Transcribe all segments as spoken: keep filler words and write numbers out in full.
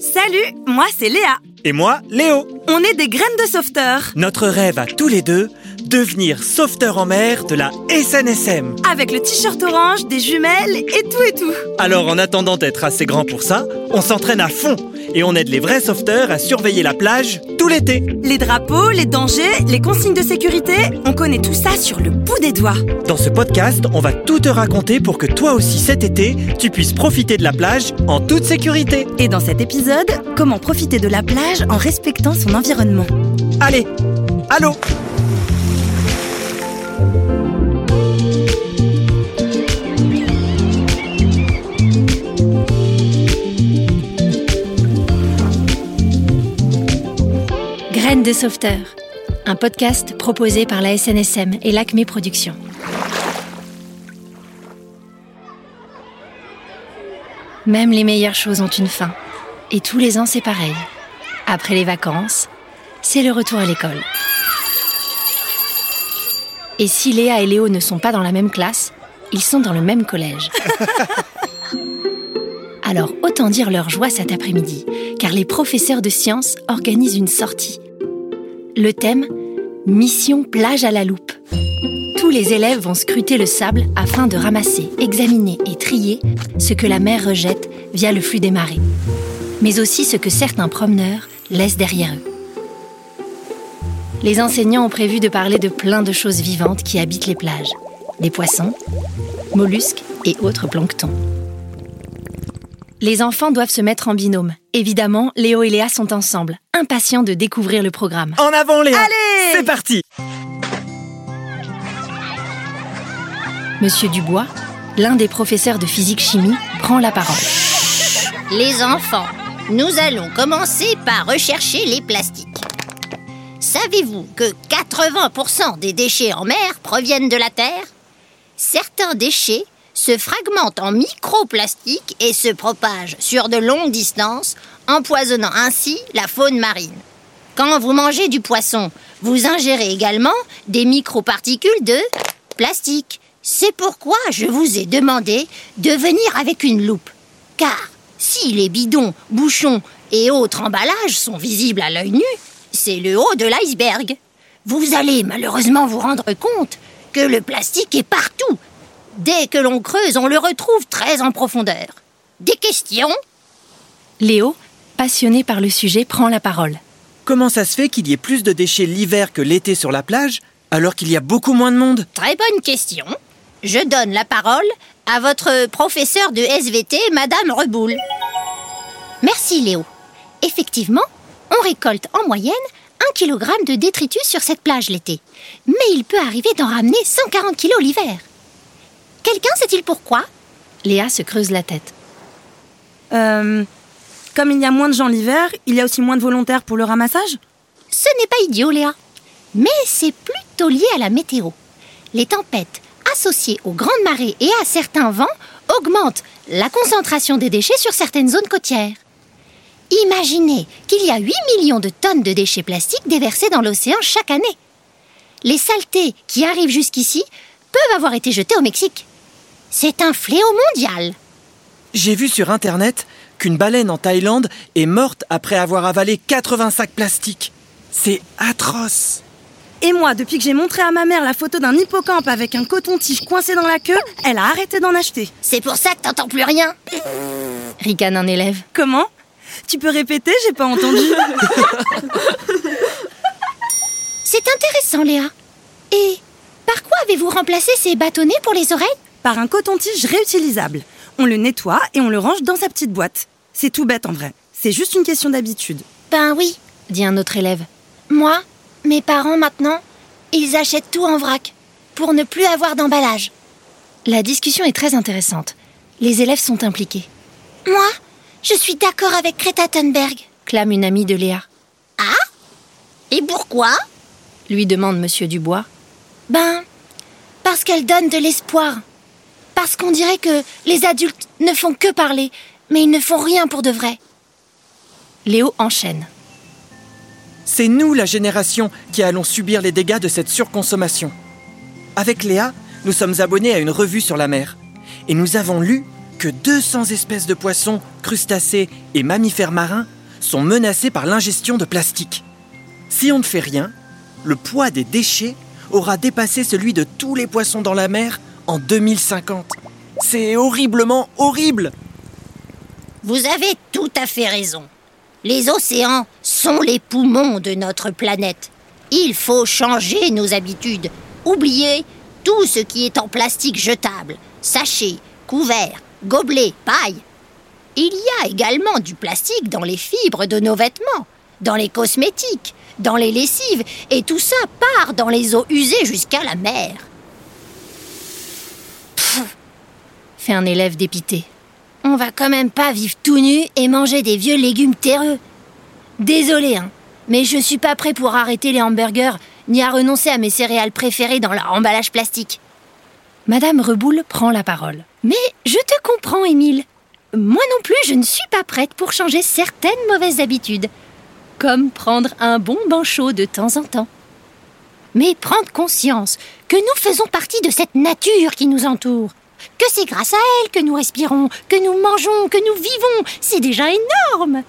Salut, moi c'est Léa. Et moi, Léo. On est des graines de sauveteurs. Notre rêve à tous les deux, devenir sauveteurs en mer de la S N S M. Avec le t-shirt orange, des jumelles et tout et tout. Alors en attendant d'être assez grand pour ça, on s'entraîne à fond. Et on aide les vrais sauveteurs à surveiller la plage tout l'été. Les drapeaux, les dangers, les consignes de sécurité, on connaît tout ça sur le bout des doigts. Dans ce podcast, on va tout te raconter pour que toi aussi cet été, tu puisses profiter de la plage en toute sécurité. Et dans cet épisode, comment profiter de la plage en respectant son environnement. Allez, à l'eau! Graines de sauveteurs, un podcast proposé par la S N S M et l'Acmé Productions. Même les meilleures choses ont une fin, et tous les ans c'est pareil. Après les vacances, c'est le retour à l'école. Et si Léa et Léo ne sont pas dans la même classe, ils sont dans le même collège. Alors autant dire leur joie cet après-midi, car les professeurs de sciences organisent une sortie. Le thème, Mission plage à la loupe. Tous les élèves vont scruter le sable afin de ramasser, examiner et trier ce que la mer rejette via le flux des marées, mais aussi ce que certains promeneurs laissent derrière eux. Les enseignants ont prévu de parler de plein de choses vivantes qui habitent les plages. Des poissons, mollusques et autres planctons. Les enfants doivent se mettre en binôme. Évidemment, Léo et Léa sont ensemble, impatients de découvrir le programme. En avant Léa! Allez! C'est parti! Monsieur Dubois, l'un des professeurs de physique-chimie, prend la parole. Les enfants, nous allons commencer par rechercher les plastiques. Savez-vous que quatre-vingts pour cent des déchets en mer proviennent de la Terre ? Certains déchets se fragmentent en microplastiques et se propagent sur de longues distances, empoisonnant ainsi la faune marine. Quand vous mangez du poisson, vous ingérez également des microparticules de plastique. C'est pourquoi je vous ai demandé de venir avec une loupe, car si les bidons, bouchons et autres emballages sont visibles à l'œil nu, c'est le haut de l'iceberg. Vous allez malheureusement vous rendre compte que le plastique est partout. Dès que l'on creuse, on le retrouve très en profondeur. Des questions ? Léo, passionné par le sujet, prend la parole. Comment ça se fait qu'il y ait plus de déchets l'hiver que l'été sur la plage, alors qu'il y a beaucoup moins de monde ? Très bonne question. Je donne la parole à votre professeur de S V T, Madame Reboul. Merci Léo. Effectivement, on récolte en moyenne un kilogramme de détritus sur cette plage l'été. Mais il peut arriver d'en ramener cent quarante kilos l'hiver. Quelqu'un sait-il pourquoi ? Léa se creuse la tête. Euh, comme il y a moins de gens l'hiver, il y a aussi moins de volontaires pour le ramassage ? Ce n'est pas idiot Léa, mais c'est plutôt lié à la météo. Les tempêtes, associées aux grandes marées et à certains vents, augmente la concentration des déchets sur certaines zones côtières. Imaginez qu'il y a huit millions de tonnes de déchets plastiques déversés dans l'océan chaque année. Les saletés qui arrivent jusqu'ici peuvent avoir été jetées au Mexique. C'est un fléau mondial. J'ai vu sur Internet qu'une baleine en Thaïlande est morte après avoir avalé quatre-vingts sacs plastiques. C'est atroce. Et moi, depuis que j'ai montré à ma mère la photo d'un hippocampe avec un coton-tige coincé dans la queue, elle a arrêté d'en acheter. C'est pour ça que t'entends plus rien. Ricane un élève. Comment ? Tu peux répéter, j'ai pas entendu. C'est intéressant, Léa. Et par quoi avez-vous remplacé ces bâtonnets pour les oreilles ? Par un coton-tige réutilisable. On le nettoie et on le range dans sa petite boîte. C'est tout bête en vrai. C'est juste une question d'habitude. Ben oui, dit un autre élève. Moi, mes parents, maintenant, ils achètent tout en vrac, pour ne plus avoir d'emballage. La discussion est très intéressante. Les élèves sont impliqués. Moi, je suis d'accord avec Greta Thunberg, clame une amie de Léa. Ah ? Et pourquoi ? Lui demande Monsieur Dubois. Ben, parce qu'elle donne de l'espoir. Parce qu'on dirait que les adultes ne font que parler, mais ils ne font rien pour de vrai. Léo enchaîne. C'est nous, la génération, qui allons subir les dégâts de cette surconsommation. Avec Léa, nous sommes abonnés à une revue sur la mer. Et nous avons lu que deux cents espèces de poissons, crustacés et mammifères marins sont menacées par l'ingestion de plastique. Si on ne fait rien, le poids des déchets aura dépassé celui de tous les poissons dans la mer en deux mille cinquante. C'est horriblement horrible! Vous avez tout à fait raison. Les océans sont les poumons de notre planète. Il faut changer nos habitudes. Oubliez tout ce qui est en plastique jetable, sachets, couverts, gobelets, paille. Il y a également du plastique dans les fibres de nos vêtements, dans les cosmétiques, dans les lessives, et tout ça part dans les eaux usées jusqu'à la mer. Pfff, fait un élève dépité. On va quand même pas vivre tout nu et manger des vieux légumes terreux. Désolé, hein, mais je suis pas prêt pour arrêter les hamburgers ni à renoncer à mes céréales préférées dans leur emballage plastique. Madame Reboul prend la parole. Mais je te comprends, Émile. Moi non plus, je ne suis pas prête pour changer certaines mauvaises habitudes, comme prendre un bon bain chaud de temps en temps. Mais prendre conscience que nous faisons partie de cette nature qui nous entoure, que c'est grâce à elle que nous respirons, que nous mangeons, que nous vivons, c'est déjà énorme.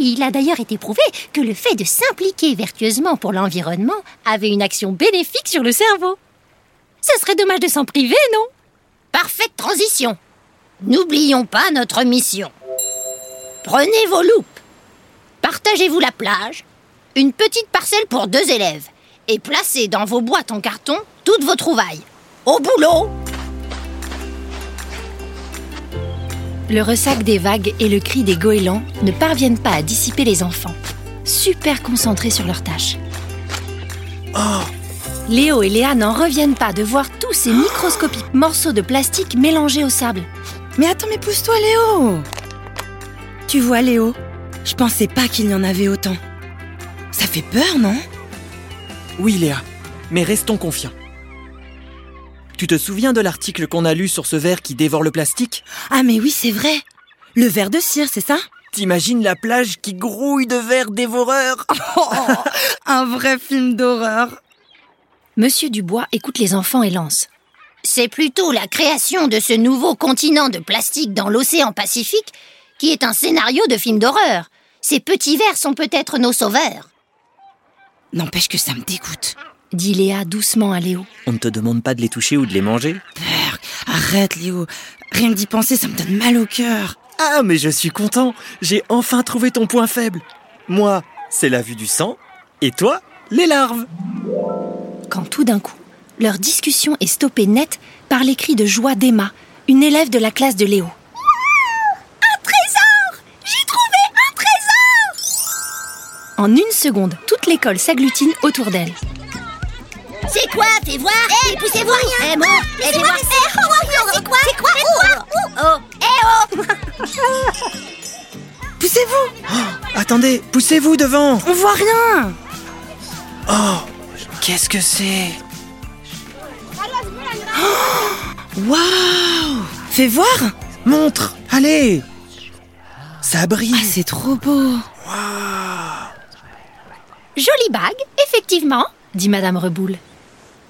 Il a d'ailleurs été prouvé que le fait de s'impliquer vertueusement pour l'environnement avait une action bénéfique sur le cerveau. Ce serait dommage de s'en priver, non ? Parfaite transition. N'oublions pas notre mission. Prenez vos loupes. Partagez-vous la plage, une petite parcelle pour deux élèves, et placez dans vos boîtes en carton toutes vos trouvailles. Au boulot! Le ressac des vagues et le cri des goélands ne parviennent pas à dissiper les enfants, super concentrés sur leurs tâches. Oh! Léo et Léa n'en reviennent pas de voir tous ces microscopiques oh morceaux de plastique mélangés au sable. Mais attends, mais pousse-toi, Léo! Tu vois, Léo, je pensais pas qu'il y en avait autant. Ça fait peur, non? Oui, Léa, mais restons confiants. Tu te souviens de l'article qu'on a lu sur ce ver qui dévore le plastique? Ah mais oui, c'est vrai. Le ver de cire, c'est ça? T'imagines la plage qui grouille de vers dévoreurs? Oh, un vrai film d'horreur. Monsieur Dubois écoute les enfants et lance. C'est plutôt la création de ce nouveau continent de plastique dans l'océan Pacifique qui est un scénario de film d'horreur. Ces petits vers sont peut-être nos sauveurs. N'empêche que ça me dégoûte, dit Léa doucement à Léo. On ne te demande pas de les toucher ou de les manger? Peur, arrête Léo, rien que d'y penser ça me donne mal au cœur. Ah mais je suis content, j'ai enfin trouvé ton point faible. Moi, c'est la vue du sang, et toi, les larves. Quand tout d'un coup, leur discussion est stoppée net par les cris de joie d'Emma, une élève de la classe de Léo. Wow, un trésor! J'ai trouvé un trésor! En une seconde, toute l'école s'agglutine autour d'elle. C'est quoi? Fais voir! Eh, hey, poussez-vous rien! Eh, moi! Eh, fais voir! C'est quoi? C'est quoi? Oh! Eh, oh! Poussez-vous! Oh, attendez, poussez-vous devant! On voit rien! Oh! Qu'est-ce que c'est? Waouh! Wow. Fais voir! Montre! Allez! Ça brille! Ah, c'est trop beau! Waouh! Jolie bague, effectivement, dit Madame Reboul.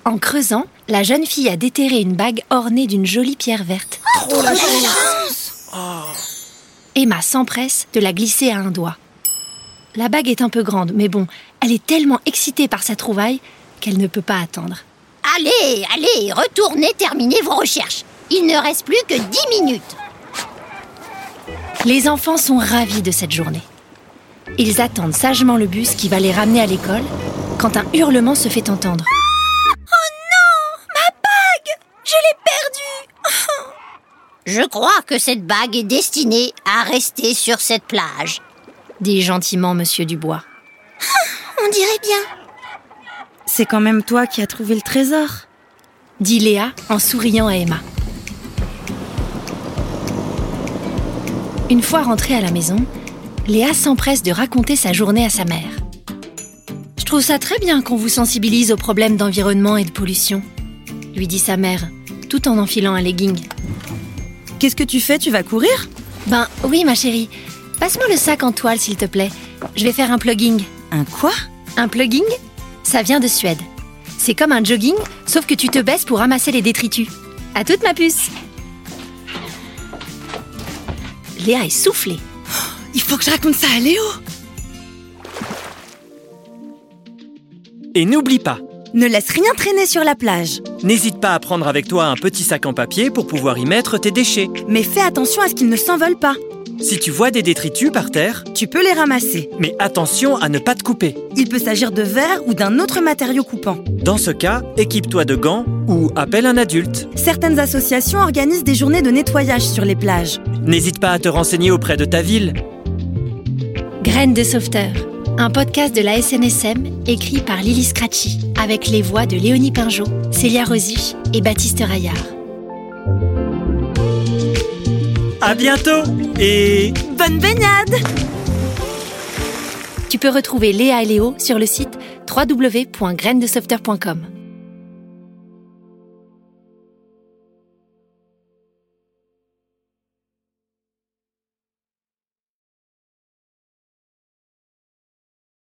En creusant, la jeune fille a déterré une bague ornée d'une jolie pierre verte. Oh, trop la chance! Oh. Emma s'empresse de la glisser à un doigt. La bague est un peu grande, mais bon, elle est tellement excitée par sa trouvaille qu'elle ne peut pas attendre. Allez, allez, retournez, terminez vos recherches. Il ne reste plus que dix minutes. Les enfants sont ravis de cette journée. Ils attendent sagement le bus qui va les ramener à l'école quand un hurlement se fait entendre. Je crois que cette bague est destinée à rester sur cette plage, dit gentiment Monsieur Dubois. Ah, on dirait bien. C'est quand même toi qui as trouvé le trésor, dit Léa en souriant à Emma. Une fois rentrée à la maison, Léa s'empresse de raconter sa journée à sa mère. Je trouve ça très bien qu'on vous sensibilise aux problèmes d'environnement et de pollution, lui dit sa mère, tout en enfilant un legging. Qu'est-ce que tu fais? Tu vas courir? Ben oui, ma chérie. Passe-moi le sac en toile, s'il te plaît. Je vais faire un plogging. Un quoi? Un plogging? Ça vient de Suède. C'est comme un jogging, sauf que tu te baisses pour ramasser les détritus. À toute, ma puce! Léa est soufflée. « Il faut que je raconte ça à Léo !» Et n'oublie pas, ne laisse rien traîner sur la plage. N'hésite pas à prendre avec toi un petit sac en papier pour pouvoir y mettre tes déchets. Mais fais attention à ce qu'ils ne s'envolent pas. Si tu vois des détritus par terre, tu peux les ramasser. Mais attention à ne pas te couper. Il peut s'agir de verre ou d'un autre matériau coupant. Dans ce cas, équipe-toi de gants ou appelle un adulte. Certaines associations organisent des journées de nettoyage sur les plages. N'hésite pas à te renseigner auprès de ta ville. Graines de sauveteur. Un podcast de la S N S M écrit par Lily Scratchy, avec les voix de Léonie Pinjot, Célia Rosich et Baptiste Raillard. À bientôt et bonne baignade! Tu peux retrouver Léa et Léo sur le site w w w point graines de sauveteur point com.